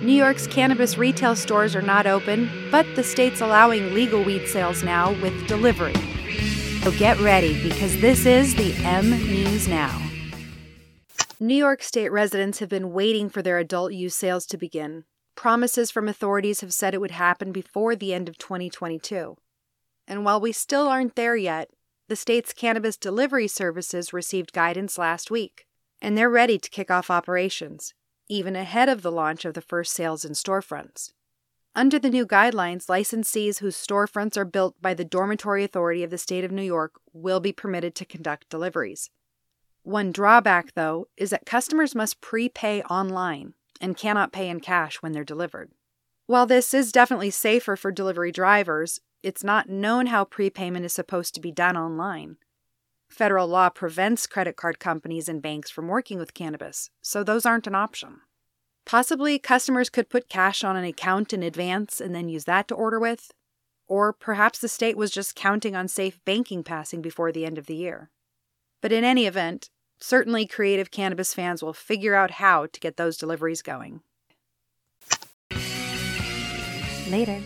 New York's cannabis retail stores are not open, but the state's allowing legal weed sales now with delivery. So get ready, because this is the M News Now. New York State residents have been waiting for their adult use sales to begin. Promises from authorities have said it would happen before the end of 2022. And while we still aren't there yet, the state's cannabis delivery services received guidance last week, and they're ready to kick off operations, even ahead of the launch of the first sales in storefronts. Under the new guidelines, licensees whose storefronts are built by the Dormitory Authority of the State of New York will be permitted to conduct deliveries. One drawback, though, is that customers must prepay online and cannot pay in cash when they're delivered. While this is definitely safer for delivery drivers, it's not known how prepayment is supposed to be done online. Federal law prevents credit card companies and banks from working with cannabis, so those aren't an option. Possibly, customers could put cash on an account in advance and then use that to order with, or perhaps the state was just counting on safe banking passing before the end of the year. But in any event, certainly creative cannabis fans will figure out how to get those deliveries going. Later.